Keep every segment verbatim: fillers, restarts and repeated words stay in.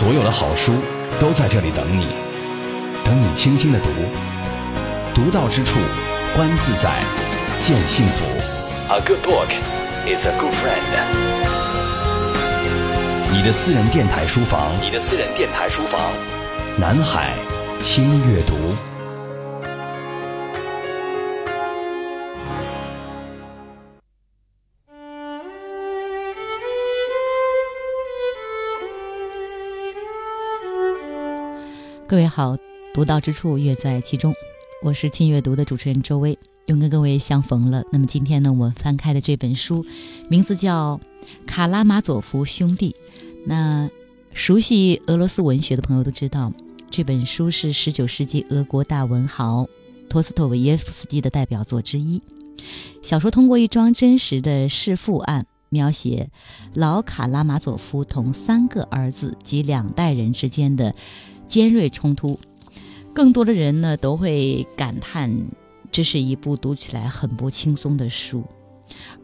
所有的好书都在这里等你，等你轻轻的读，读到之处，观自在，见幸福。A good book is a good friend。你的私人电台书房，你的私人电台书房，南海轻阅读。各位好，读到之处，乐在其中。我是轻阅读的主持人周薇，又跟各位相逢了。那么今天呢，我翻开的这本书名字叫《卡拉马佐夫兄弟》。那熟悉俄罗斯文学的朋友都知道，这本书是十九世纪俄国大文豪托斯托维耶夫斯基的代表作之一。小说通过一桩真实的弑父案，描写老卡拉马佐夫同三个儿子及两代人之间的尖锐冲突，更多的人呢都会感叹，这是一部读起来很不轻松的书，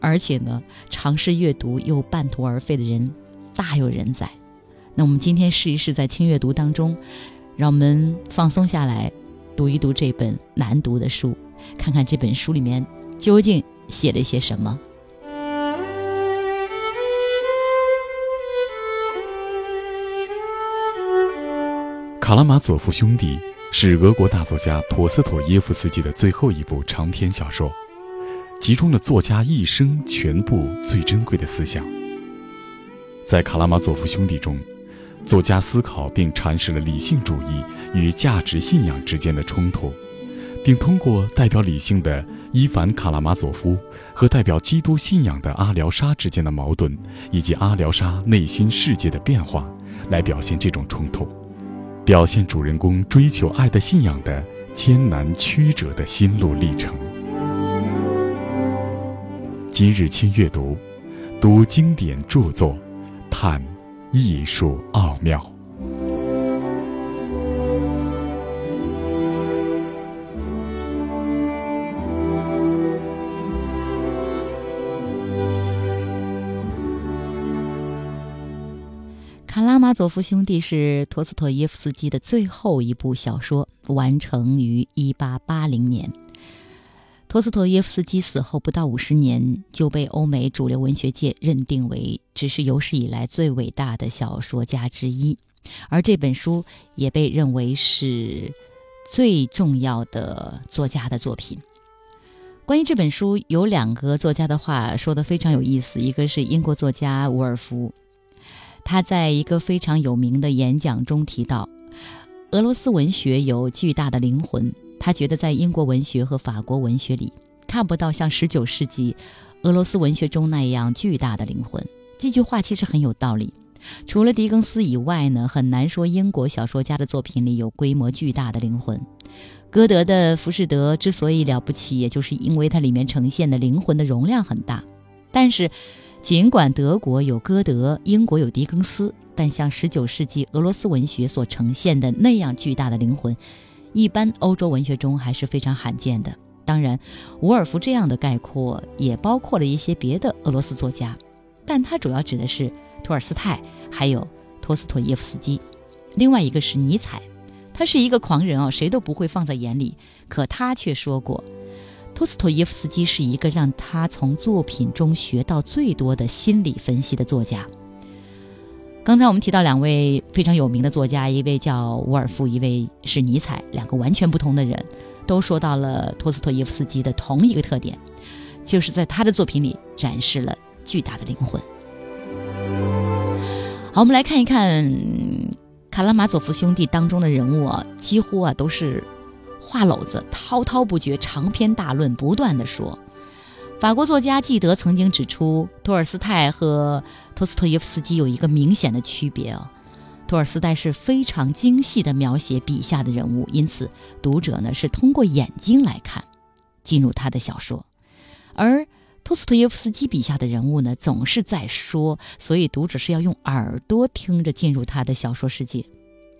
而且呢，尝试阅读又半途而废的人大有人在。那我们今天试一试，在轻阅读当中，让我们放松下来，读一读这本难读的书，看看这本书里面究竟写了些什么。《卡拉马佐夫兄弟》是俄国大作家陀思妥耶夫斯基的最后一部长篇小说，集中了作家一生全部最珍贵的思想。在《卡拉马佐夫兄弟》中，作家思考并阐释了理性主义与价值信仰之间的冲突，并通过代表理性的伊凡·卡拉马佐夫和代表基督信仰的阿廖沙之间的矛盾，以及阿廖沙内心世界的变化，来表现这种冲突，表现主人公追求爱的信仰的艰难曲折的心路历程。今日轻阅读，读经典著作，探艺术奥妙。卡拉马佐夫兄弟是陀思妥耶夫斯基的最后一部小说，完成于一八八零年。陀思妥耶夫斯基死后不到五十年，就被欧美主流文学界认定为只是有史以来最伟大的小说家之一，而这本书也被认为是最重要的作家的作品。关于这本书，有两个作家的话说得非常有意思，一个是英国作家伍尔夫，他在一个非常有名的演讲中提到，俄罗斯文学有巨大的灵魂，他觉得在英国文学和法国文学里看不到像十九世纪俄罗斯文学中那样巨大的灵魂。这句话其实很有道理，除了狄更斯以外呢，很难说英国小说家的作品里有规模巨大的灵魂。歌德的《浮士德》之所以了不起，也就是因为它里面呈现的灵魂的容量很大。但是尽管德国有歌德，英国有狄更斯，但像十九世纪俄罗斯文学所呈现的那样巨大的灵魂，一般欧洲文学中还是非常罕见的。当然，伍尔夫这样的概括也包括了一些别的俄罗斯作家，但他主要指的是托尔斯泰，还有托斯托耶夫斯基。另外一个是尼采，他是一个狂人啊，谁都不会放在眼里，可他却说过，托斯托耶夫斯基是一个让他从作品中学到最多的心理分析的作家。刚才我们提到两位非常有名的作家，一位叫伍尔夫，一位是尼采，两个完全不同的人，都说到了托斯托耶夫斯基的同一个特点，就是在他的作品里展示了巨大的灵魂。好，我们来看一看卡拉马佐夫兄弟当中的人物啊，几乎啊都是话篓子，滔滔不绝，长篇大论，不断地说。法国作家纪德曾经指出，托尔斯泰和托斯托耶夫斯基有一个明显的区别哦，托尔斯泰是非常精细地描写笔下的人物，因此读者呢是通过眼睛来看，进入他的小说。而托斯托耶夫斯基笔下的人物呢总是在说，所以读者是要用耳朵听着进入他的小说世界。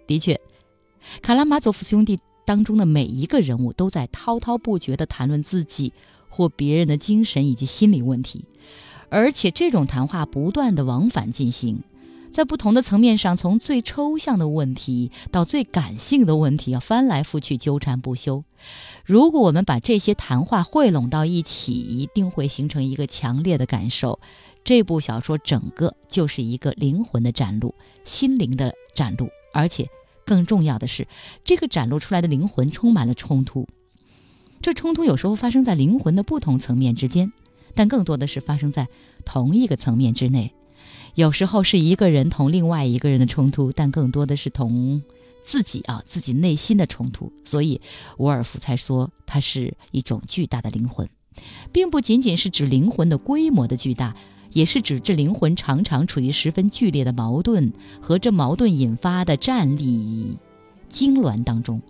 的确，卡拉马佐夫兄弟当中的每一个人物都在滔滔不绝地谈论自己或别人的精神以及心理问题，而且这种谈话不断地往返进行，在不同的层面上，从最抽象的问题到最感性的问题，要翻来覆去纠缠不休。如果我们把这些谈话汇拢到一起，一定会形成一个强烈的感受。这部小说整个就是一个灵魂的展露，心灵的展露，而且更重要的是，这个展露出来的灵魂充满了冲突。这冲突有时候发生在灵魂的不同层面之间，但更多的是发生在同一个层面之内。有时候是一个人同另外一个人的冲突，但更多的是同自己啊自己内心的冲突。所以伍尔夫才说它是一种巨大的灵魂，并不仅仅是指灵魂的规模的巨大，也是指这灵魂常常处于十分剧烈的矛盾和这矛盾引发的战力痉挛当中。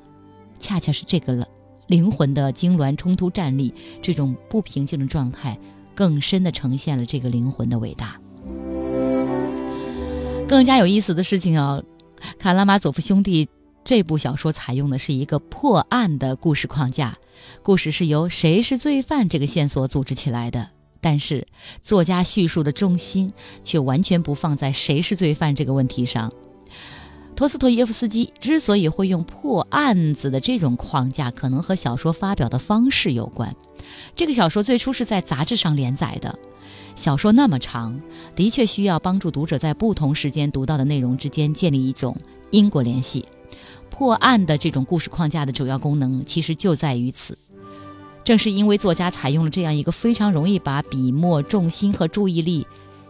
恰恰是这个灵魂的痉挛冲突战力，这种不平静的状态，更深地呈现了这个灵魂的伟大。更加有意思的事情啊，卡拉马佐夫兄弟这部小说采用的是一个破案的故事框架，故事是由谁是罪犯这个线索组织起来的，但是作家叙述的重心却完全不放在谁是罪犯这个问题上。陀思妥耶夫斯基之所以会用破案子的这种框架，可能和小说发表的方式有关。这个小说最初是在杂志上连载的，小说那么长，的确需要帮助读者在不同时间读到的内容之间建立一种因果联系。破案的这种故事框架的主要功能其实就在于此。正是因为作家采用了这样一个非常容易把笔墨重心和注意力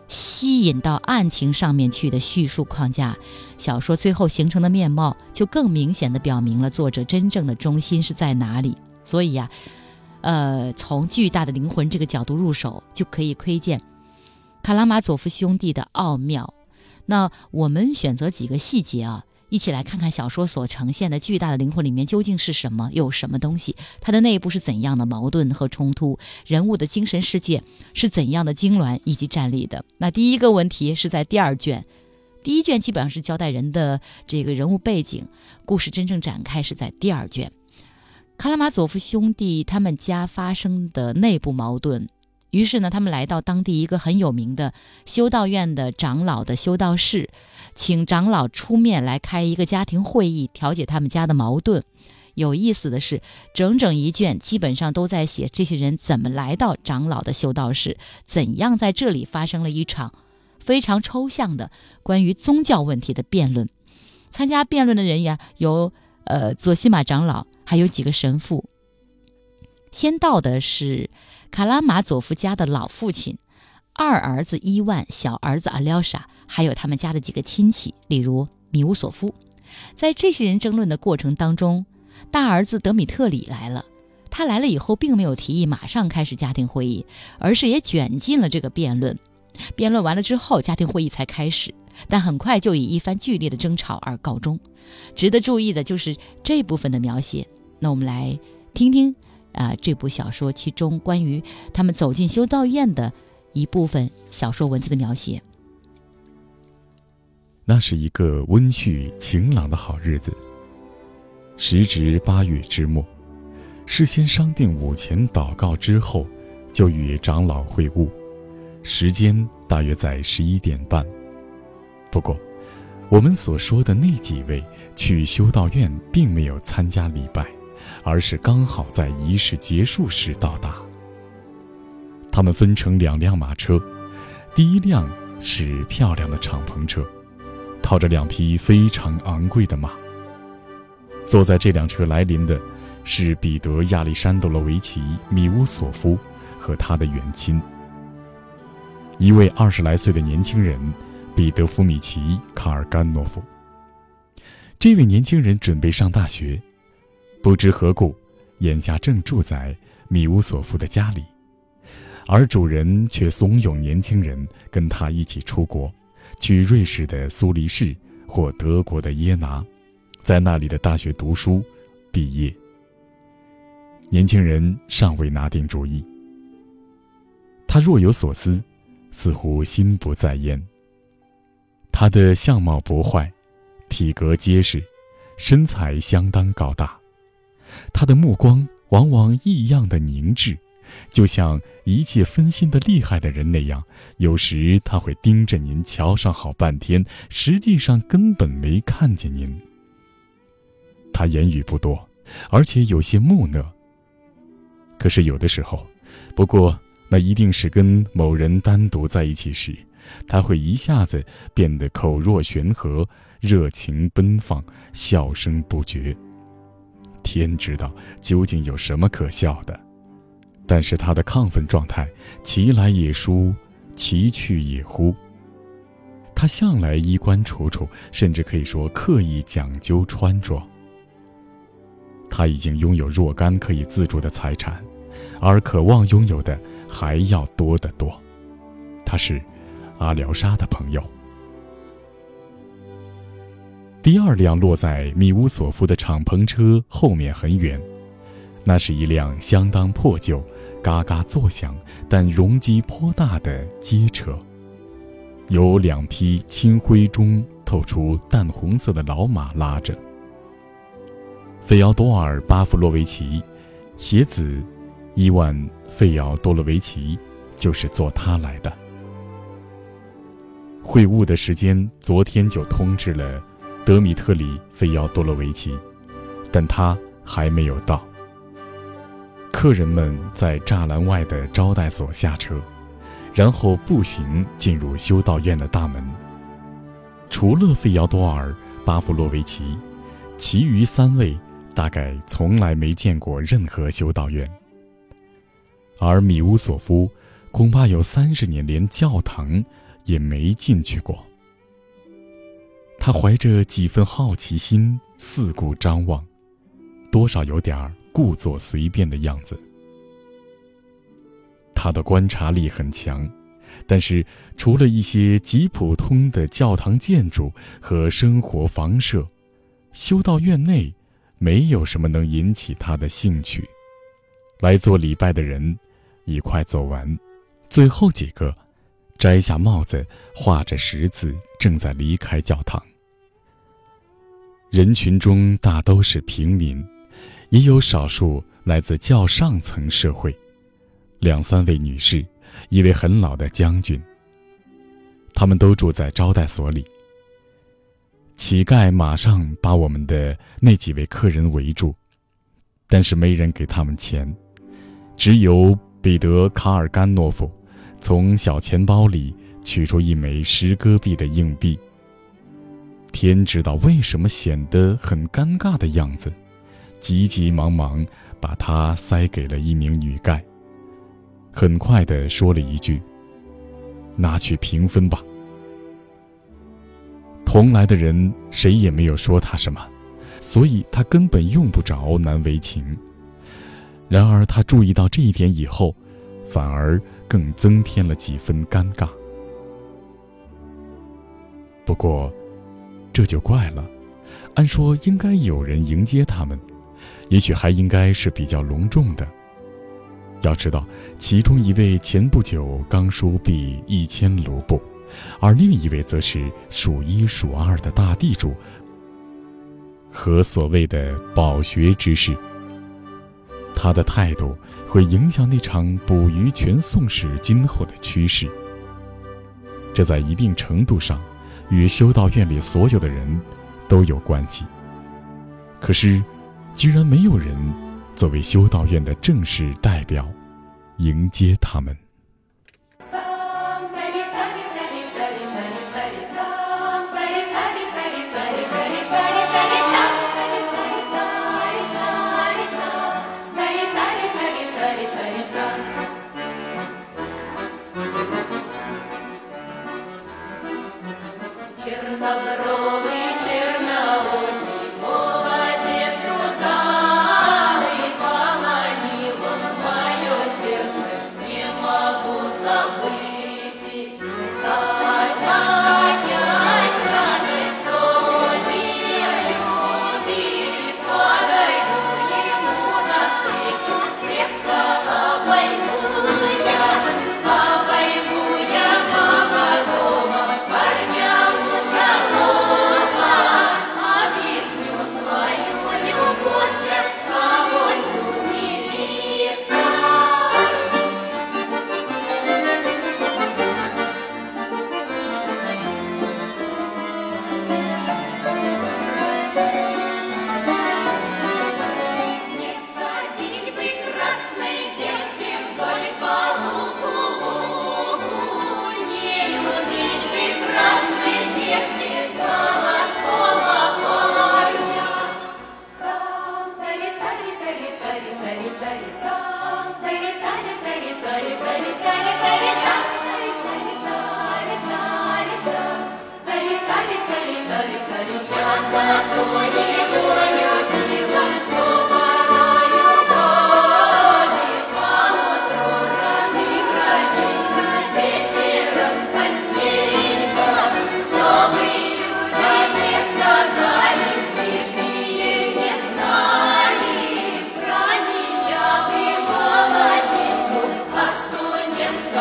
吸引到案情上面去的叙述框架，小说最后形成的面貌就更明显地表明了作者真正的中心是在哪里。所以呀、啊呃，从巨大的灵魂这个角度入手，就可以窥见卡拉马佐夫兄弟的奥妙。那我们选择几个细节啊，一起来看看小说所呈现的巨大的灵魂里面究竟是什么，有什么东西，它的内部是怎样的矛盾和冲突，人物的精神世界是怎样的痉挛以及站立的。那第一个问题是在第二卷，第一卷基本上是交代人的这个人物背景，故事真正展开是在第二卷。卡拉马佐夫兄弟他们家发生的内部矛盾，于是呢，他们来到当地一个很有名的修道院的长老的修道士，请长老出面来开一个家庭会议，调解他们家的矛盾。有意思的是，整整一卷基本上都在写这些人怎么来到长老的修道士，怎样在这里发生了一场非常抽象的关于宗教问题的辩论。参加辩论的人呀，有呃佐西玛长老，还有几个神父。先到的是卡拉马佐夫家的老父亲，二儿子伊万、小儿子阿廖沙，还有他们家的几个亲戚，例如米乌索夫。在这些人争论的过程当中，大儿子德米特里来了。他来了以后并没有提议马上开始家庭会议，而是也卷进了这个辩论。辩论完了之后，家庭会议才开始，但很快就以一番剧烈的争吵而告终。值得注意的就是这部分的描写。那我们来听听啊、呃，这部小说其中关于他们走进修道院的一部分小说文字的描写。那是一个温煦晴朗的好日子，时值八月之末，事先商定午前祷告之后，就与长老会晤，时间大约在十一点半。不过，我们所说的那几位去修道院并没有参加礼拜，而是刚好在仪式结束时到达。他们分成两辆马车，第一辆是漂亮的敞篷车，套着两匹非常昂贵的马。坐在这辆车来临的是彼得·亚历山德罗维奇·米乌索夫和他的远亲，一位二十来岁的年轻人，彼得·夫米奇·卡尔甘诺夫。这位年轻人准备上大学，不知何故，眼下正住在米乌索夫的家里，而主人却怂恿年轻人跟他一起出国，去瑞士的苏黎世或德国的耶拿，在那里的大学读书毕业。年轻人尚未拿定主意，他若有所思，似乎心不在焉。他的相貌不坏，体格结实，身材相当高大。他的目光往往异样的凝滞，就像一切分心的厉害的人那样，有时他会盯着您瞧上好半天，实际上根本没看见您。他言语不多，而且有些木讷。可是有的时候，不过那一定是跟某人单独在一起时，他会一下子变得口若悬河，热情奔放，笑声不绝。天知道究竟有什么可笑的，但是他的亢奋状态，其来也殊，其去也忽。他向来衣冠楚楚，甚至可以说刻意讲究穿着。他已经拥有若干可以自助的财产，而渴望拥有的还要多得多。他是阿廖沙的朋友。第二辆落在米乌索夫的敞篷车后面很远，那是一辆相当破旧、嘎嘎作响但容积颇大的街车，由两匹青灰中透出淡红色的老马拉着。费奥多尔·巴夫洛维奇，写子伊万·费奥多洛维奇，就是坐他来的。会晤的时间昨天就通知了德米特里·费奥多洛维奇，但他还没有到。客人们在栅栏外的招待所下车，然后步行进入修道院的大门。除了费奥多尔·巴夫洛维奇，其余三位大概从来没见过任何修道院，而米乌索夫恐怕有三十年连教堂也没进去过。他怀着几分好奇心四顾张望，多少有点故作随便的样子。他的观察力很强，但是除了一些极普通的教堂建筑和生活房舍，修道院内没有什么能引起他的兴趣。来做礼拜的人一块走完，最后几个摘下帽子，画着十字，正在离开教堂。人群中大都是平民，也有少数来自较上层社会，两三位女士，一位很老的将军。他们都住在招待所里。乞丐马上把我们的那几位客人围住，但是没人给他们钱，只有彼得·卡尔甘诺夫从小钱包里取出一枚十戈币的硬币。天知道为什么显得很尴尬的样子，急急忙忙把它塞给了一名女丐，很快地说了一句：“拿去平分吧。”同来的人谁也没有说他什么，所以他根本用不着难为情。然而他注意到这一点以后，反而更增添了几分尴尬。不过这就怪了，按说应该有人迎接他们，也许还应该是比较隆重的。要知道，其中一位前不久刚输币一千卢布，而另一位则是数一数二的大地主和所谓的饱学之士。他的态度会影响那场捕鱼全送时今后的趋势，这在一定程度上与修道院里所有的人都有关系。可是居然没有人作为修道院的正式代表迎接他们。Oh《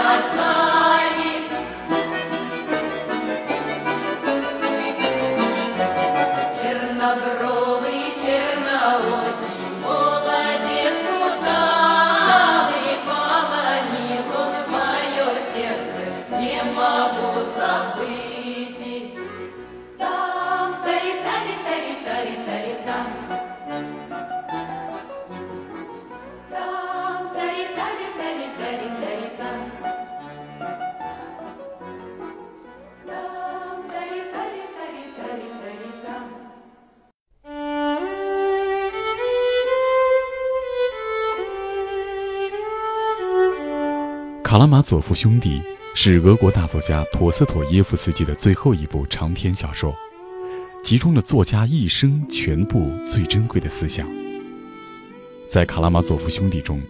卡拉马佐夫兄弟》是俄国大作家陀思妥耶夫斯基的最后一部长篇小说，集中了作家一生全部最珍贵的思想。在《卡拉马佐夫兄弟》中，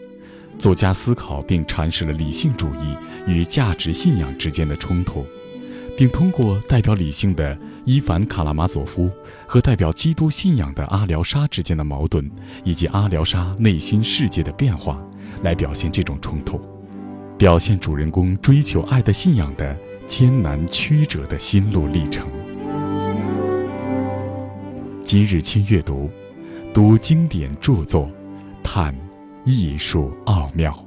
作家思考并阐释了理性主义与价值信仰之间的冲突，并通过代表理性的伊凡·卡拉马佐夫和代表基督信仰的阿廖沙之间的矛盾，以及阿廖沙内心世界的变化，来表现这种冲突。表现主人公追求爱的信仰的艰难曲折的心路历程。今日亲阅读，读经典著作，探艺术奥妙。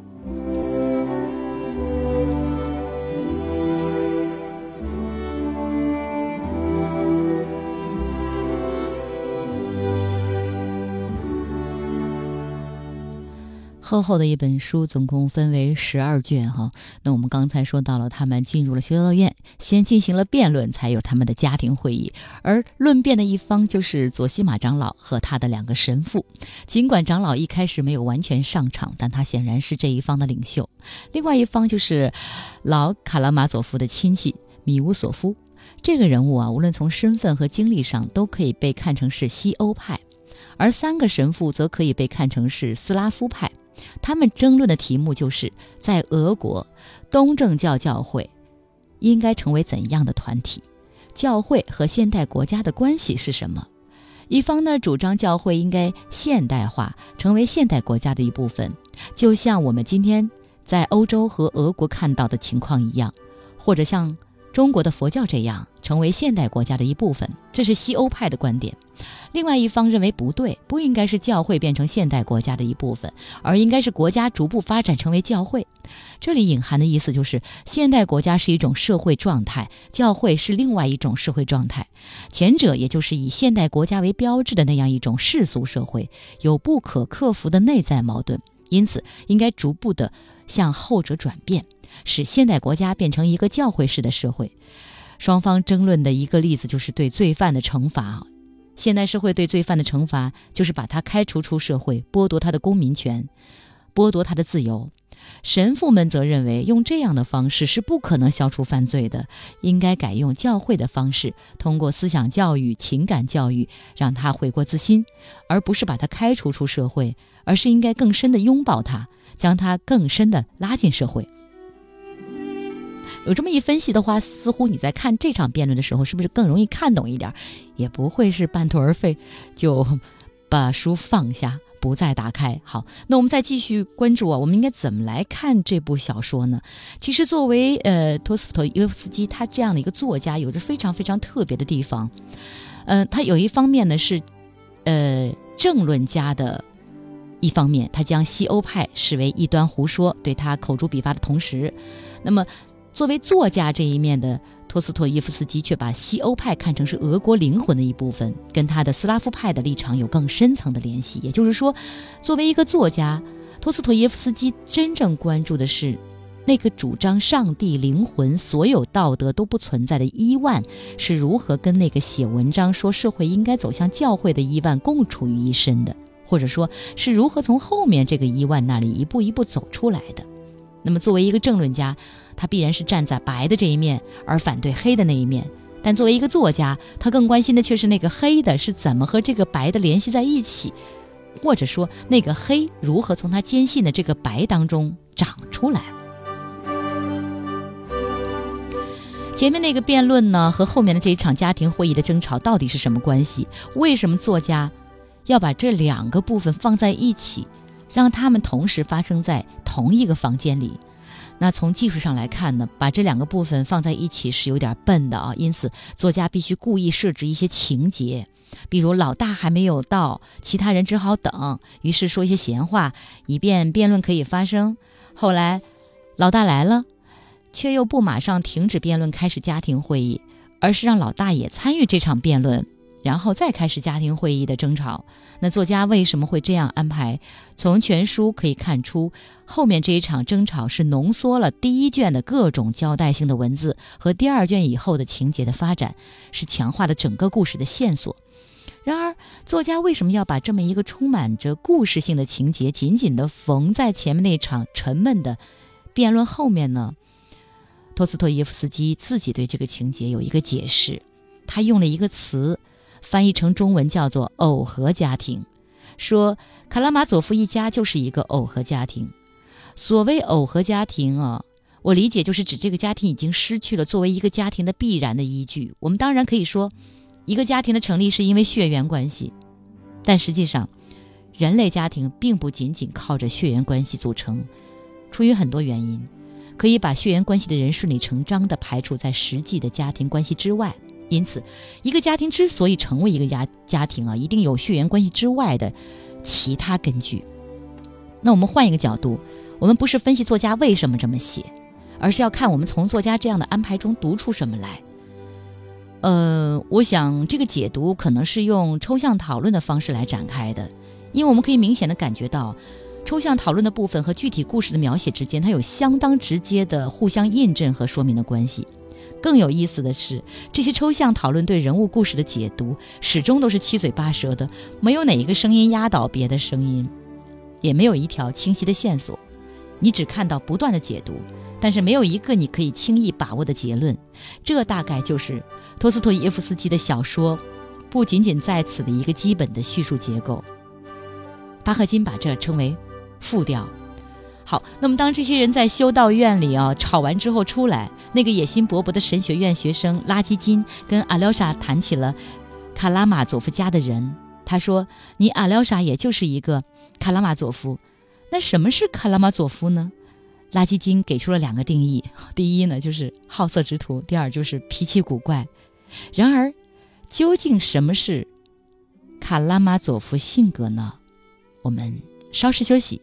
厚厚的一本书，总共分为十二卷哈。那我们刚才说到了，他们进入了修道院，先进行了辩论，才有他们的家庭会议。而论辩的一方就是佐西马长老和他的两个神父。尽管长老一开始没有完全上场，但他显然是这一方的领袖。另外一方就是老卡拉马佐夫的亲戚米乌索夫。这个人物啊，无论从身份和经历上，都可以被看成是西欧派。而三个神父则可以被看成是斯拉夫派。他们争论的题目就是在俄国东正教教会应该成为怎样的团体，教会和现代国家的关系是什么。一方呢主张教会应该现代化，成为现代国家的一部分，就像我们今天在欧洲和俄国看到的情况一样，或者像中国的佛教这样成为现代国家的一部分，这是西欧派的观点。另外一方认为不对，不应该是教会变成现代国家的一部分，而应该是国家逐步发展成为教会。这里隐含的意思就是现代国家是一种社会状态，教会是另外一种社会状态，前者也就是以现代国家为标志的那样一种世俗社会，有不可克服的内在矛盾，因此应该逐步的向后者转变，使现代国家变成一个教会式的社会。双方争论的一个例子就是对罪犯的惩罚。现代社会对罪犯的惩罚就是把他开除出社会，剥夺他的公民权，剥夺他的自由。神父们则认为用这样的方式是不可能消除犯罪的，应该改用教会的方式，通过思想教育、情感教育让他回过自新，而不是把他开除出社会，而是应该更深地拥抱他，将他更深地拉进社会。有这么一分析的话，似乎你在看这场辩论的时候是不是更容易看懂一点，也不会是半途而废就把书放下不再打开。好，那我们再继续关注啊，我们应该怎么来看这部小说呢？其实作为呃陀思妥耶夫斯基他这样的一个作家，有着非常非常特别的地方。呃，他有一方面呢是呃政论家的一方面，他将西欧派视为异端胡说，对他口诛笔伐的同时，那么作为作家这一面的陀思妥耶夫斯基却把西欧派看成是俄国灵魂的一部分，跟他的斯拉夫派的立场有更深层的联系。也就是说，作为一个作家，陀思妥耶夫斯基真正关注的是那个主张上帝、灵魂、所有道德都不存在的伊万是如何跟那个写文章说社会应该走向教会的伊万共处于一身的，或者说是如何从后面这个伊万那里一步一步走出来的。那么作为一个政论家，他必然是站在白的这一面而反对黑的那一面，但作为一个作家，他更关心的却是那个黑的是怎么和这个白的联系在一起，或者说那个黑如何从他坚信的这个白当中长出来。前面那个辩论呢和后面的这一场家庭会议的争吵到底是什么关系？为什么作家要把这两个部分放在一起，让他们同时发生在同一个房间里？那从技术上来看呢，把这两个部分放在一起是有点笨的啊，因此作家必须故意设置一些情节，比如老大还没有到，其他人只好等，于是说一些闲话，以便辩论可以发生。后来老大来了，却又不马上停止辩论开始家庭会议，而是让老大也参与这场辩论，然后再开始家庭会议的争吵。那作家为什么会这样安排？从全书可以看出，后面这一场争吵是浓缩了第一卷的各种交代性的文字和第二卷以后的情节的发展，是强化了整个故事的线索。然而，作家为什么要把这么一个充满着故事性的情节紧紧地缝在前面那场沉闷的辩论后面呢？托斯托耶夫斯基自己对这个情节有一个解释，他用了一个词翻译成中文叫做耦合家庭，说卡拉马佐夫一家就是一个耦合家庭。所谓耦合家庭啊，我理解就是指这个家庭已经失去了作为一个家庭的必然的依据。我们当然可以说一个家庭的成立是因为血缘关系，但实际上人类家庭并不仅仅靠着血缘关系组成，出于很多原因，可以把血缘关系的人顺理成章地排除在实际的家庭关系之外。因此一个家庭之所以成为一个家家庭啊，一定有血缘关系之外的其他根据。那我们换一个角度，我们不是分析作家为什么这么写，而是要看我们从作家这样的安排中读出什么来。呃，我想这个解读可能是用抽象讨论的方式来展开的，因为我们可以明显地感觉到抽象讨论的部分和具体故事的描写之间，它有相当直接的互相印证和说明的关系。更有意思的是，这些抽象讨论对人物故事的解读始终都是七嘴八舌的，没有哪一个声音压倒别的声音，也没有一条清晰的线索，你只看到不断的解读，但是没有一个你可以轻易把握的结论。这大概就是托斯托耶夫斯基的小说不仅仅在此的一个基本的叙述结构。巴赫金把这称为复调。好，那么当这些人在修道院里啊吵完之后出来，那个野心勃勃的神学院学生拉基金跟阿廖沙谈起了卡拉马佐夫家的人，他说你阿廖沙也就是一个卡拉马佐夫。那什么是卡拉马佐夫呢？拉基金给出了两个定义，第一呢就是好色之徒，第二就是脾气古怪。然而究竟什么是卡拉马佐夫性格呢？我们稍事休息，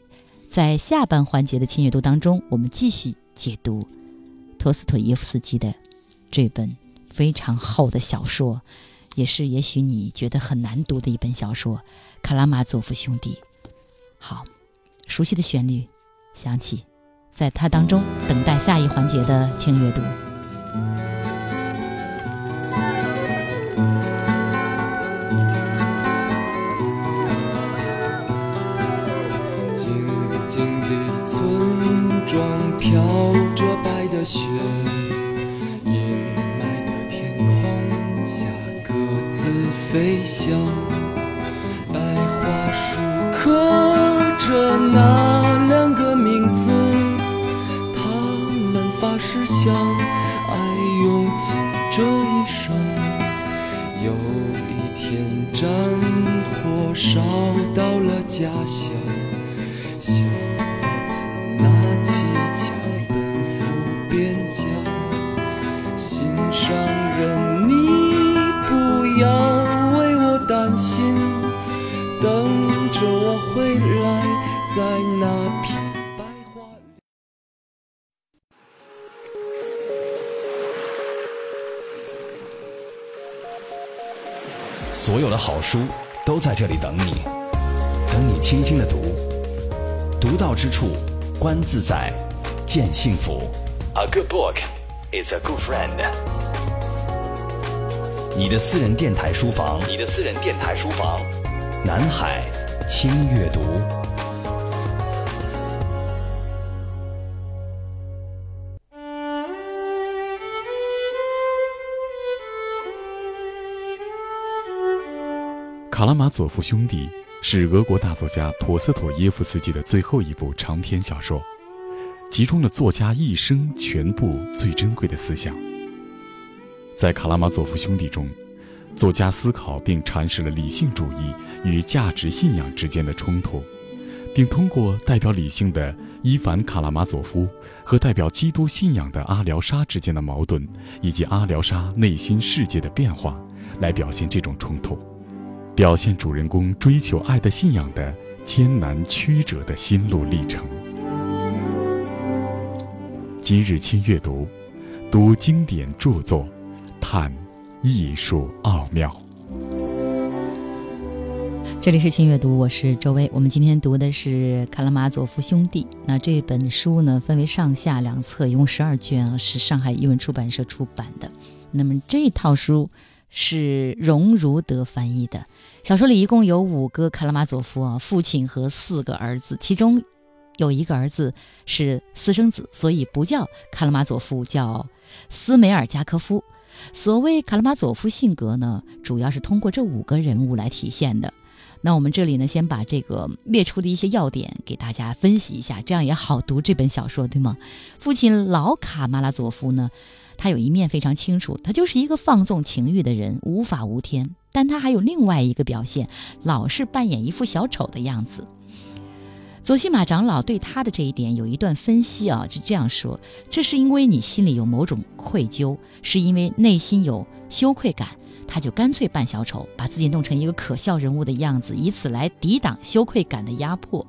在下半环节的亲阅读当中，我们继续解读托斯托耶夫斯基的这本非常厚的小说，也是也许你觉得很难读的一本小说《卡拉马佐夫兄弟》。好，熟悉的旋律响起，在它当中等待下一环节的轻阅读。飘着白的雪，阴霾的天空下各自飞翔，白桦树刻着那两个名字，他们发誓相爱用尽这一生，有一天战火烧到了家乡，在那片白桦林。所有的好书都在这里等你，等你轻轻的读，读到之处，观自在，见幸福。A good book is a good friend。你的私人电台书房，你的私人电台书房，南海轻阅读。卡拉马佐夫兄弟是俄国大作家陀思妥耶夫斯基的最后一部长篇小说，集中了作家一生全部最珍贵的思想。在卡拉马佐夫兄弟中，作家思考并阐释了理性主义与价值信仰之间的冲突，并通过代表理性的伊凡·卡拉马佐夫和代表基督信仰的阿廖沙之间的矛盾，以及阿廖沙内心世界的变化，来表现这种冲突，表现主人公追求爱的信仰的艰难曲折的心路历程。今日亲阅读，读经典著作，探艺术奥妙。这里是亲阅读，我是周薇。我们今天读的是卡拉马佐夫兄弟。那这本书呢，分为上下两册，一共十二卷啊，是上海译文出版社出版的。那么这套书是荣如德翻译的。小说里一共有五个卡拉马佐夫啊，父亲和四个儿子，其中有一个儿子是私生子，所以不叫卡拉马佐夫，叫斯梅尔加科夫。所谓卡拉马佐夫性格呢，主要是通过这五个人物来体现的。那我们这里呢，先把这个列出的一些要点给大家分析一下，这样也好读这本小说，对吗？父亲老卡马拉佐夫呢，他有一面非常清楚，他就是一个放纵情欲的人，无法无天。但他还有另外一个表现，老是扮演一副小丑的样子。佐西马长老对他的这一点有一段分析啊，是这样说：这是因为你心里有某种愧疚，是因为内心有羞愧感。他就干脆扮小丑，把自己弄成一个可笑人物的样子，以此来抵挡羞愧感的压迫。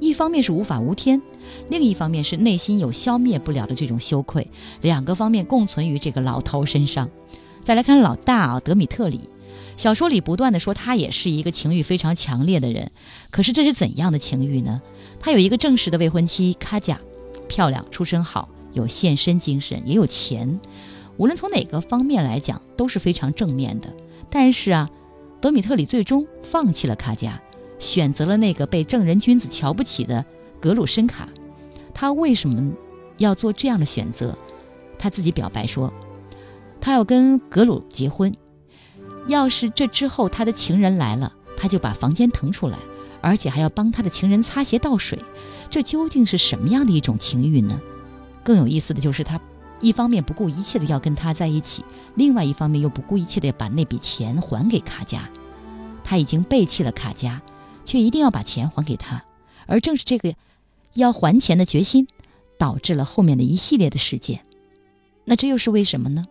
一方面是无法无天，另一方面是内心有消灭不了的这种羞愧，两个方面共存于这个老头身上。再来看老大啊，德米特里。小说里不断地说他也是一个情欲非常强烈的人，可是这是怎样的情欲呢？他有一个正式的未婚妻卡贾，漂亮，出身好，有献身精神，也有钱。无论从哪个方面来讲都是非常正面的，但是啊，德米特里最终放弃了卡加，选择了那个被正人君子瞧不起的格鲁申卡。他为什么要做这样的选择？他自己表白说，他要跟格鲁结婚，要是这之后他的情人来了，他就把房间腾出来，而且还要帮他的情人擦鞋倒水。这究竟是什么样的一种情欲呢？更有意思的就是他一方面不顾一切的要跟他在一起，另外一方面又不顾一切的把那笔钱还给卡加。他已经背弃了卡加，却一定要把钱还给他，而正是这个要还钱的决心导致了后面的一系列的事件。那这又是为什么呢？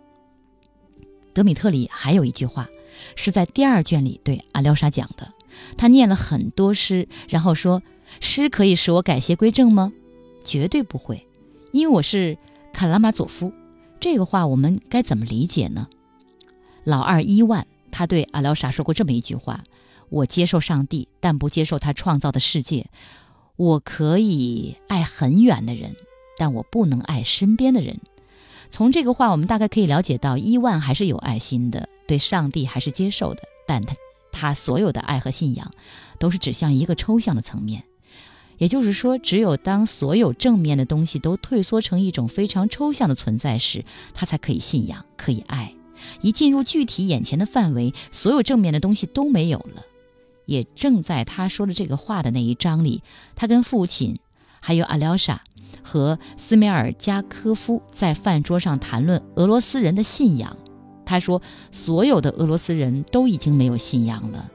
德米特里还有一句话是在第二卷里对阿廖沙讲的，他念了很多诗，然后说，诗可以使我改邪归正吗？绝对不会，因为我是卡拉马佐夫。这个话我们该怎么理解呢？老二伊万，他对阿廖沙说过这么一句话，我接受上帝，但不接受他创造的世界。我可以爱很远的人，但我不能爱身边的人。从这个话我们大概可以了解到，伊万还是有爱心的，对上帝还是接受的，但他他所有的爱和信仰都是指向一个抽象的层面。也就是说，只有当所有正面的东西都退缩成一种非常抽象的存在时，它才可以信仰，可以爱。一进入具体眼前的范围，所有正面的东西都没有了。也正在他说的这个话的那一章里，他跟父亲还有阿廖沙和斯梅尔加科夫在饭桌上谈论俄罗斯人的信仰。他说，所有的俄罗斯人都已经没有信仰了。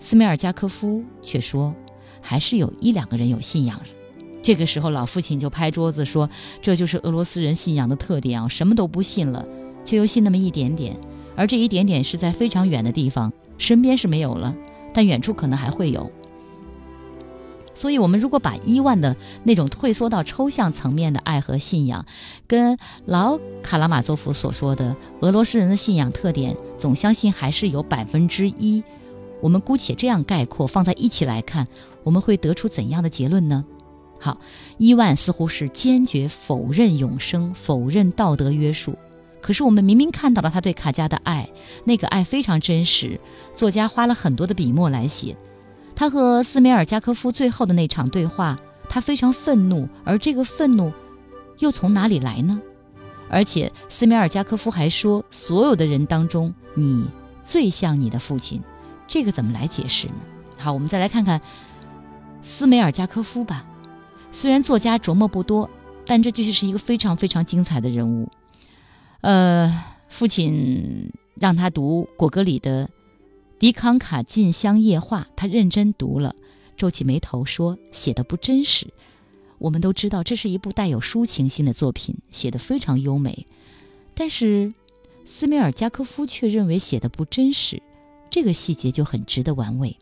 斯梅尔加科夫却说，还是有一两个人有信仰。这个时候老父亲就拍桌子说，这就是俄罗斯人信仰的特点啊，什么都不信了，却又信那么一点点，而这一点点是在非常远的地方，身边是没有了，但远处可能还会有。所以我们如果把伊万的那种退缩到抽象层面的爱和信仰，跟老卡拉马佐夫所说的俄罗斯人的信仰特点，总相信还是有百分之一，我们姑且这样概括放在一起来看，我们会得出怎样的结论呢？好，伊万似乎是坚决否认永生，否认道德约束。可是我们明明看到了他对卡加的爱，那个爱非常真实，作家花了很多的笔墨来写。他和斯梅尔加科夫最后的那场对话，他非常愤怒，而这个愤怒又从哪里来呢？而且斯梅尔加科夫还说，所有的人当中，你最像你的父亲。这个怎么来解释呢？好，我们再来看看斯梅尔加科夫吧。虽然作家琢磨不多，但这就是一个非常非常精彩的人物。呃，父亲让他读果戈里的《迪康卡进香夜话》，他认真读了，皱起眉头说，写的不真实。我们都知道这是一部带有抒情性的作品，写得非常优美，但是斯梅尔加科夫却认为写得不真实，这个细节就很值得玩味。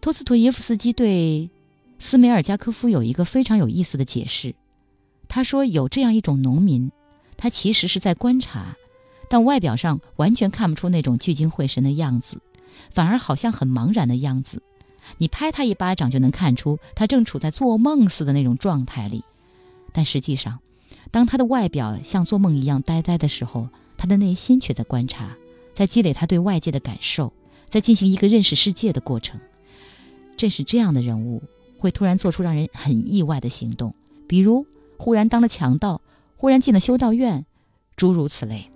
托斯托耶夫斯基对斯梅尔加科夫有一个非常有意思的解释，他说有这样一种农民，他其实是在观察，但外表上完全看不出那种聚精会神的样子，反而好像很茫然的样子，你拍他一巴掌就能看出他正处在做梦似的那种状态里。但实际上当他的外表像做梦一样呆呆的时候，他的内心却在观察，在积累他对外界的感受，在进行一个认识世界的过程。正是这样的人物会突然做出让人很意外的行动，比如忽然当了强盗，忽然进了修道院，诸如此类。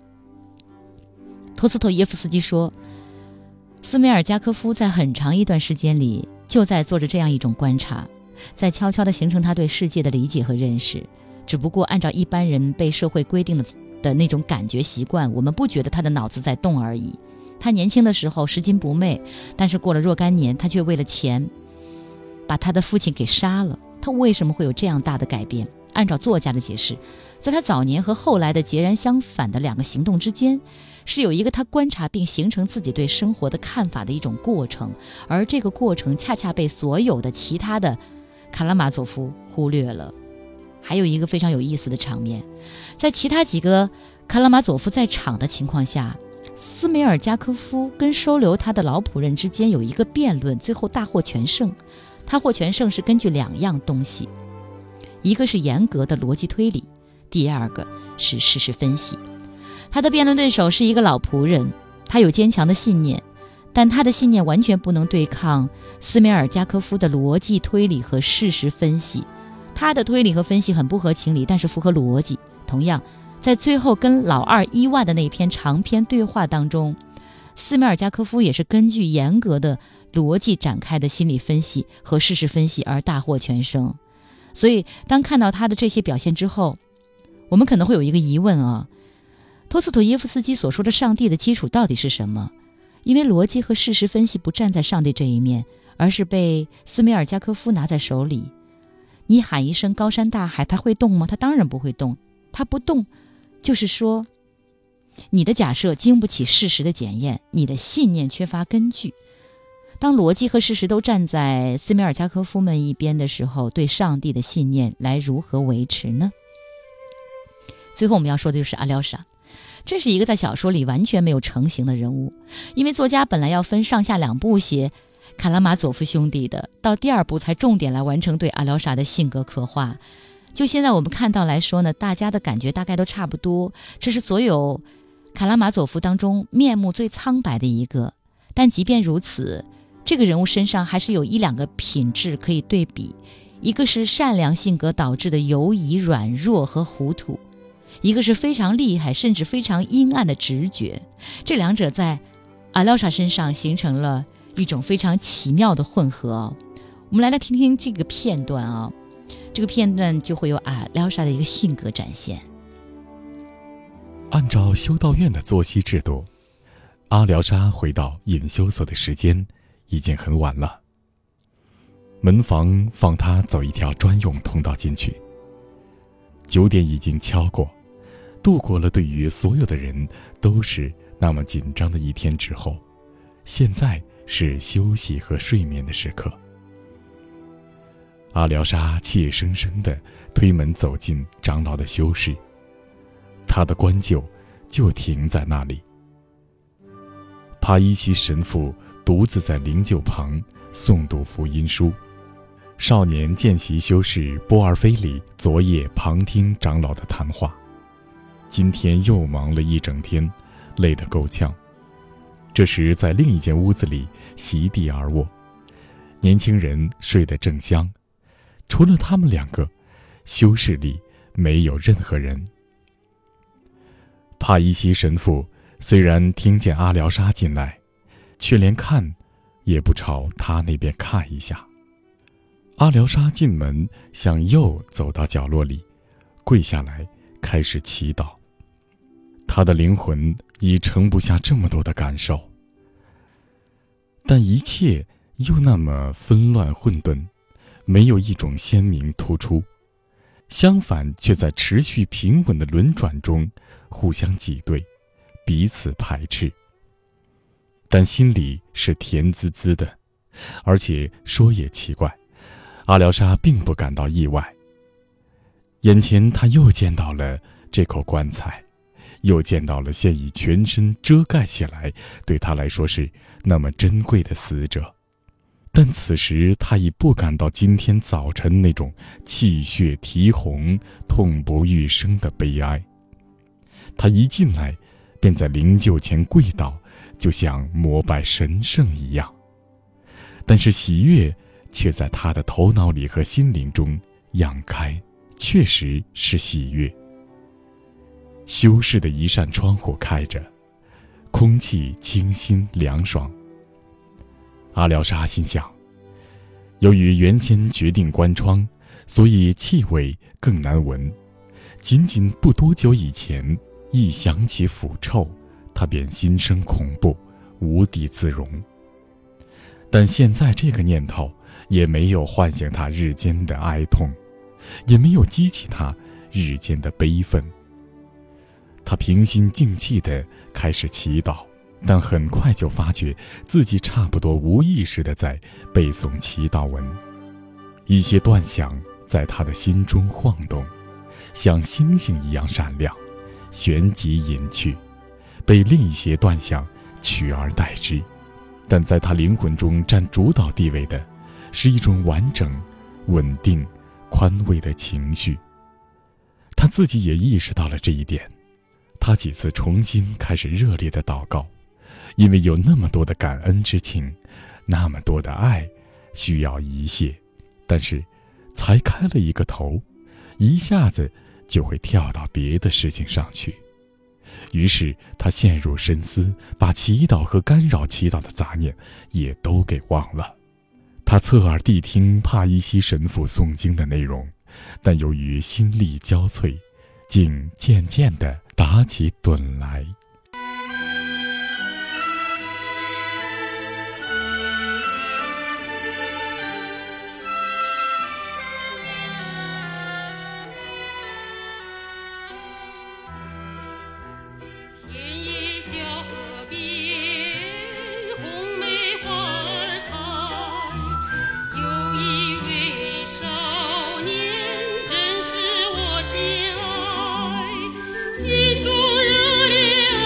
托斯托耶夫斯基说，斯梅尔加科夫在很长一段时间里就在做着这样一种观察，在悄悄地形成他对世界的理解和认识，只不过按照一般人被社会规定 的, 的那种感觉习惯，我们不觉得他的脑子在动而已。他年轻的时候拾金不昧，但是过了若干年，他却为了钱把他的父亲给杀了。他为什么会有这样大的改变？按照作家的解释，在他早年和后来的截然相反的两个行动之间，是有一个他观察并形成自己对生活的看法的一种过程，而这个过程恰恰被所有的其他的卡拉马佐夫忽略了。还有一个非常有意思的场面，在其他几个卡拉马佐夫在场的情况下，斯梅尔加科夫跟收留他的老仆人之间有一个辩论，最后大获全胜。他获全胜是根据两样东西，一个是严格的逻辑推理，第二个是事实分析。他的辩论对手是一个老仆人，他有坚强的信念，但他的信念完全不能对抗斯梅尔加科夫的逻辑推理和事实分析。他的推理和分析很不合情理，但是符合逻辑。同样，在最后跟老二伊万的那篇长篇对话当中，斯梅尔加科夫也是根据严格的逻辑展开的心理分析和事实分析而大获全胜。所以当看到他的这些表现之后，我们可能会有一个疑问啊，托斯托耶夫斯基所说的上帝的基础到底是什么？因为逻辑和事实分析不站在上帝这一面，而是被斯梅尔加科夫拿在手里。你喊一声高山大海，它会动吗？它当然不会动。它不动就是说你的假设经不起事实的检验，你的信念缺乏根据。当逻辑和事实都站在斯梅尔加科夫们一边的时候，对上帝的信念来如何维持呢？最后我们要说的就是阿廖沙，这是一个在小说里完全没有成型的人物，因为作家本来要分上下两部写卡拉马佐夫兄弟的，到第二部才重点来完成对阿廖沙的性格刻画。就现在我们看到来说呢，大家的感觉大概都差不多，这是所有卡拉马佐夫当中面目最苍白的一个，但即便如此，这个人物身上还是有一两个品质可以对比，一个是善良性格导致的犹疑、软弱和糊涂，一个是非常厉害甚至非常阴暗的直觉，这两者在阿廖沙身上形成了一种非常奇妙的混合、哦、我们来来听听这个片段啊、哦，这个片段就会有阿廖沙的一个性格展现。按照修道院的作息制度，阿廖沙回到隐修所的时间已经很晚了，门房放他走一条专用通道进去。九点已经敲过，度过了对于所有的人都是那么紧张的一天之后，现在是休息和睡眠的时刻。阿廖沙怯生生地推门走进长老的修室，他的棺柩就停在那里。帕伊西神父独自在灵柩旁诵读福音书。少年见习修士波尔菲里昨夜旁听长老的谈话，今天又忙了一整天，累得够呛。这时在另一间屋子里席地而卧，年轻人睡得正香，除了他们两个，修士里没有任何人。帕伊西神父虽然听见阿廖沙进来，却连看也不朝他那边看一下。阿廖沙进门，向右走到角落里，跪下来开始祈祷。他的灵魂已盛不下这么多的感受，但一切又那么纷乱混沌，没有一种鲜明突出，相反却在持续平稳的轮转中互相挤兑，彼此排斥。但心里是甜滋滋的，而且说也奇怪，阿廖沙并不感到意外。眼前他又见到了这口棺材，又见到了现已全身遮盖起来，对他来说是那么珍贵的死者。但此时他已不感到今天早晨那种气血啼红、痛不欲生的悲哀。他一进来，便在灵柩前跪倒，就像膜拜神圣一样。但是喜悦却在他的头脑里和心灵中漾开，确实是喜悦。修士的一扇窗户开着，空气清新凉爽。阿廖沙心想，由于原先决定关窗，所以气味更难闻。仅仅不多久以前，一想起腐臭，他便心生恐怖，无地自容。但现在这个念头也没有唤醒他日间的哀痛，也没有激起他日间的悲愤。他平心静气地开始祈祷，但很快就发觉自己差不多无意识地在背诵祈祷文，一些断想在他的心中晃动，像星星一样闪亮，旋即隐去，被另一些断想取而代之。但在他灵魂中占主导地位的，是一种完整、稳定、宽慰的情绪。他自己也意识到了这一点，他几次重新开始热烈的祷告。因为有那么多的感恩之情，那么多的爱需要一泻，但是才开了一个头，一下子就会跳到别的事情上去。于是他陷入深思，把祈祷和干扰祈祷的杂念也都给忘了。他侧耳谛听帕伊西神父诵经的内容，但由于心力交瘁，竟渐渐地打起盹来。心中热烈。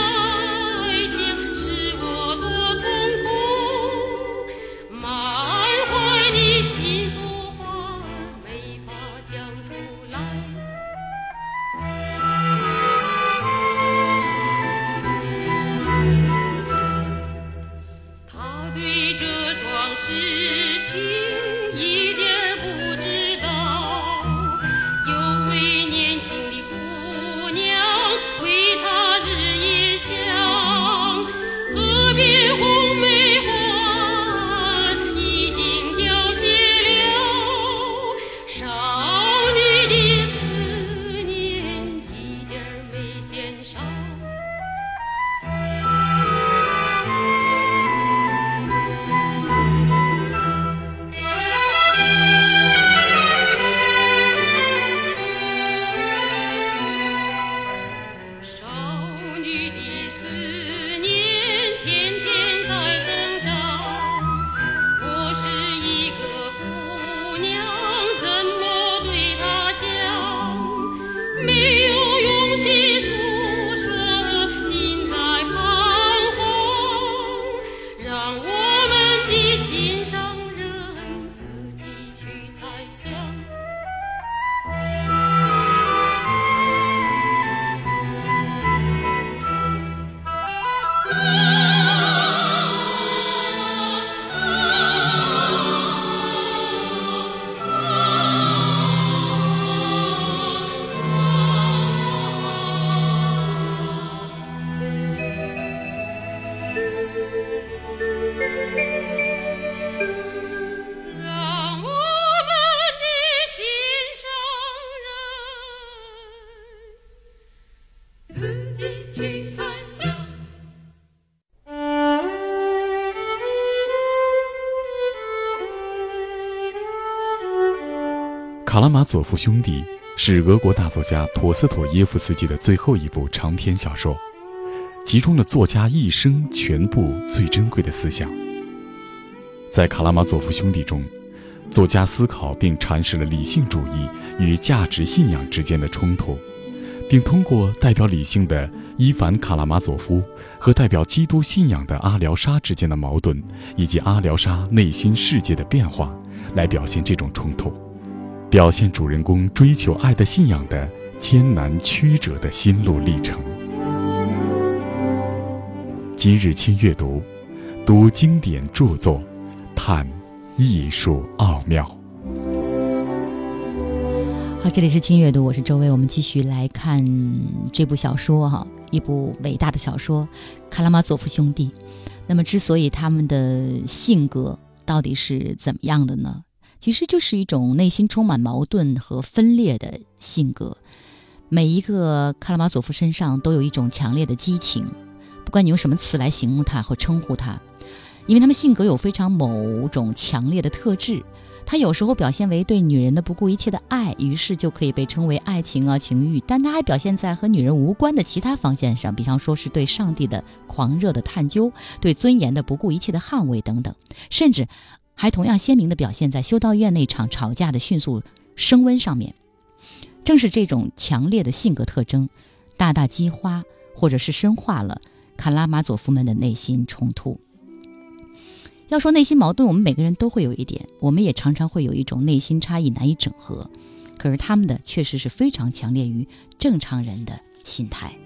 卡拉马佐夫兄弟是俄国大作家陀思妥耶夫斯基的最后一部长篇小说，集中了作家一生全部最珍贵的思想。在卡拉马佐夫兄弟中，作家思考并阐释了理性主义与价值信仰之间的冲突，并通过代表理性的伊凡·卡拉马佐夫和代表基督信仰的阿廖沙之间的矛盾，以及阿廖沙内心世界的变化，来表现这种冲突，表现主人公追求爱的信仰的艰难曲折的心路历程。今日亲阅读，读经典著作，探艺术奥妙。好，这里是轻阅读，我是周薇。我们继续来看这部小说哈，一部伟大的小说《卡拉马佐夫兄弟》。那么之所以他们的性格到底是怎么样的呢？其实就是一种内心充满矛盾和分裂的性格。每一个卡拉马佐夫身上都有一种强烈的激情，不管你用什么词来形容他或称呼他，因为他们性格有非常某种强烈的特质。他有时候表现为对女人的不顾一切的爱，于是就可以被称为爱情啊、情欲。但他还表现在和女人无关的其他方向上，比方说是对上帝的狂热的探究，对尊严的不顾一切的捍卫等等，甚至还同样鲜明地表现在修道院那场吵架的迅速升温上面。正是这种强烈的性格特征，大大激化或者是深化了卡拉马佐夫们的内心冲突。要说内心矛盾，我们每个人都会有一点，我们也常常会有一种内心差异难以整合，可是他们的确实是非常强烈于正常人的心态。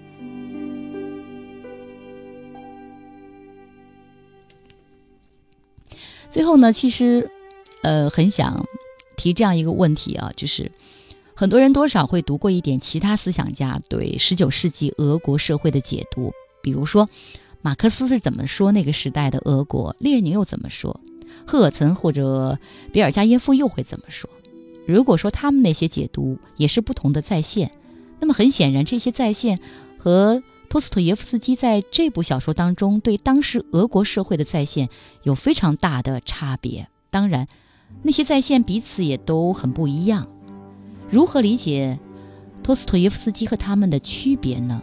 最后呢，其实呃，很想提这样一个问题啊，就是很多人多少会读过一点其他思想家对十九世纪俄国社会的解读，比如说马克思是怎么说那个时代的俄国，列宁又怎么说，赫尔岑或者比尔加耶夫又会怎么说。如果说他们那些解读也是不同的再现，那么很显然这些再现和托斯托耶夫斯基在这部小说当中对当时俄国社会的再现有非常大的差别。当然那些再现彼此也都很不一样。如何理解托斯托耶夫斯基和他们的区别呢？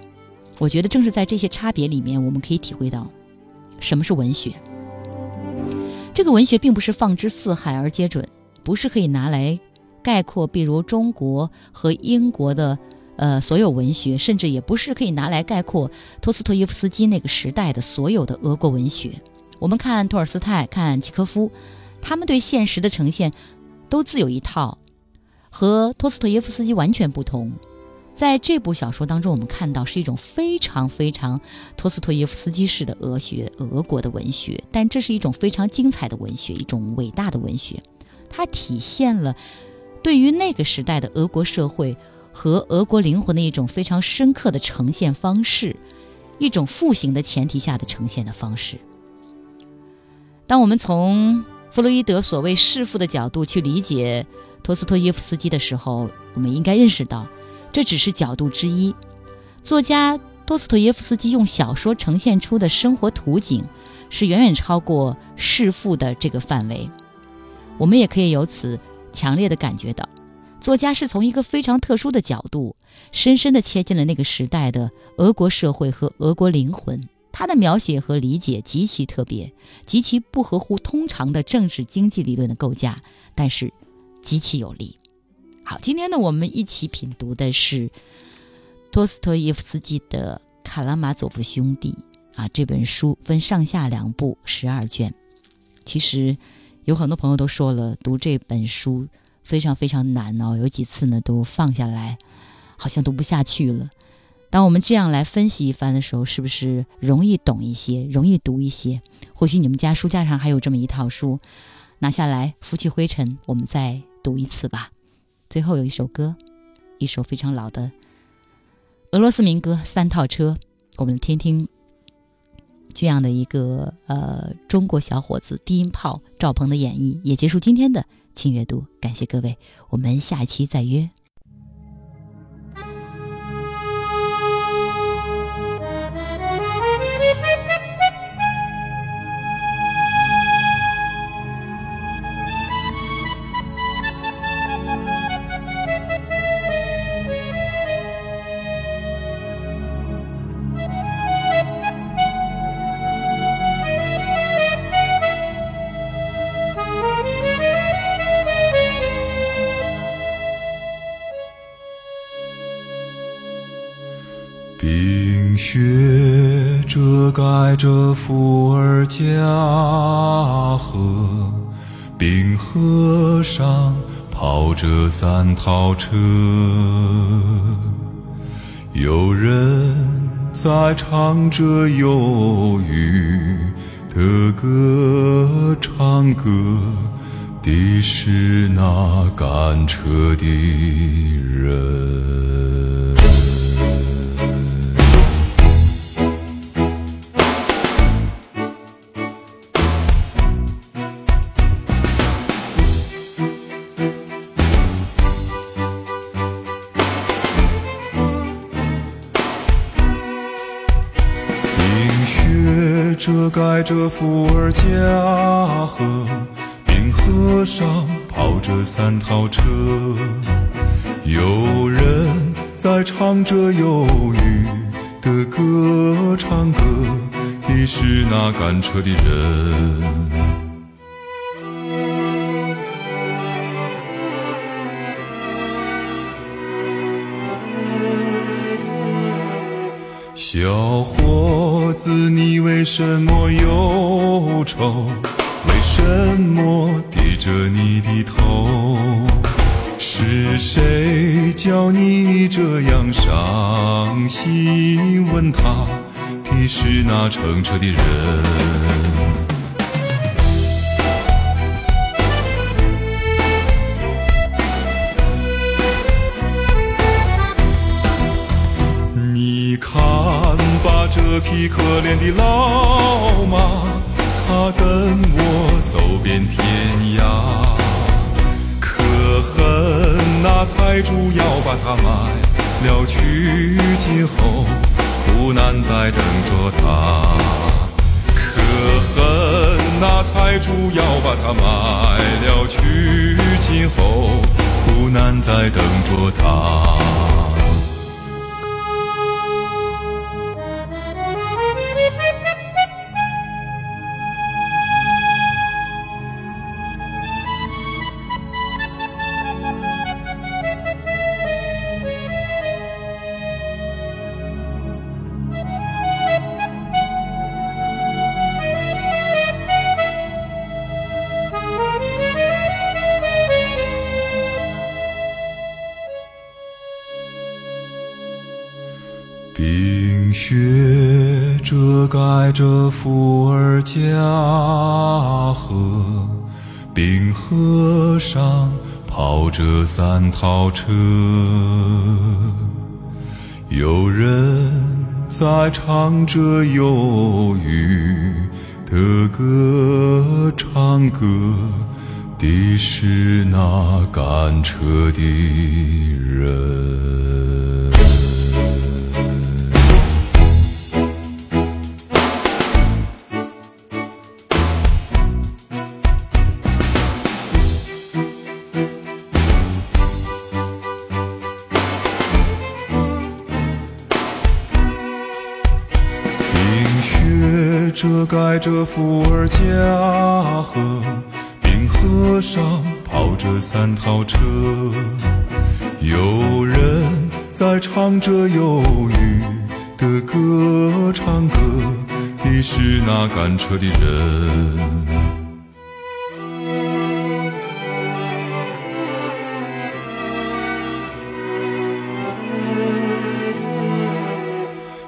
我觉得正是在这些差别里面，我们可以体会到什么是文学。这个文学并不是放之四海而皆准，不是可以拿来概括比如中国和英国的呃所有文学，甚至也不是可以拿来概括托斯托耶夫斯基那个时代的所有的俄国文学。我们看托尔斯泰，看契诃夫，他们对现实的呈现都自有一套，和托斯托耶夫斯基完全不同。在这部小说当中，我们看到是一种非常非常托斯托耶夫斯基式的俄学，俄国的文学，但这是一种非常精彩的文学，一种伟大的文学。它体现了对于那个时代的俄国社会和俄国灵魂的一种非常深刻的呈现方式，一种复兴的前提下的呈现的方式。当我们从弗洛伊德所谓弑父的角度去理解托斯托耶夫斯基的时候，我们应该认识到这只是角度之一。作家托斯托耶夫斯基用小说呈现出的生活图景是远远超过弑父的这个范围。我们也可以由此强烈地感觉到，作家是从一个非常特殊的角度深深地切进了那个时代的俄国社会和俄国灵魂。他的描写和理解极其特别，极其不合乎通常的政治经济理论的构架，但是极其有力。好，今天呢，我们一起品读的是托斯托耶夫斯基的《卡拉马佐夫兄弟》啊，这本书分上下两部，十二卷。其实有很多朋友都说了，读这本书非常非常难哦，有几次呢都放下来，好像读不下去了。当我们这样来分析一番的时候，是不是容易懂一些，容易读一些？或许你们家书架上还有这么一套书，拿下来拂去灰尘，我们再读一次吧。最后有一首歌，一首非常老的俄罗斯民歌《三套车》，我们听听这样的一个呃中国小伙子低音炮赵鹏的演绎，也结束今天的轻阅读。感谢各位，我们下一期再约。冰雪遮盖着伏尔加河，冰河上跑着三套车。有人在唱着忧郁的歌，唱歌的是那赶车的人。遮盖着伏尔加河，冰河上跑着三套车。有人在唱着忧郁的歌，唱歌的是那赶车的人。小伙子，你为什么忧愁？为什么低着你的头？是谁叫你这样伤心？问他的是那乘车的人。这匹可怜的老马，它跟我走遍天涯，可恨那财主要把它卖了去，今后苦难在等着它。可恨那财主要把它卖了去，今后苦难在等着它。冰雪遮盖着伏尔加河，冰河上跑着三套车。有人在唱着忧郁的歌，唱歌的是那赶车的人。遮盖着伏尔加河，冰河上跑着三套车。有人在唱着忧郁的歌，唱歌的是那赶车的人。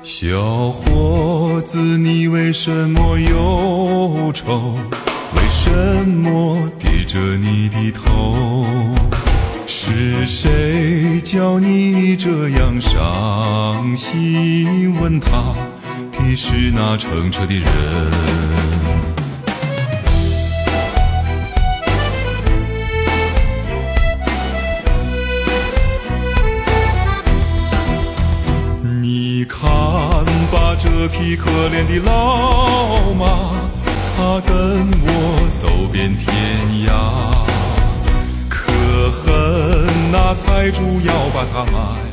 小伙子，你为什么忧愁？为什么低着你的头？是谁叫你这样伤心？问他的是那乘车的人。这匹可怜的老马，它跟我走遍天涯，可恨那财主要把它卖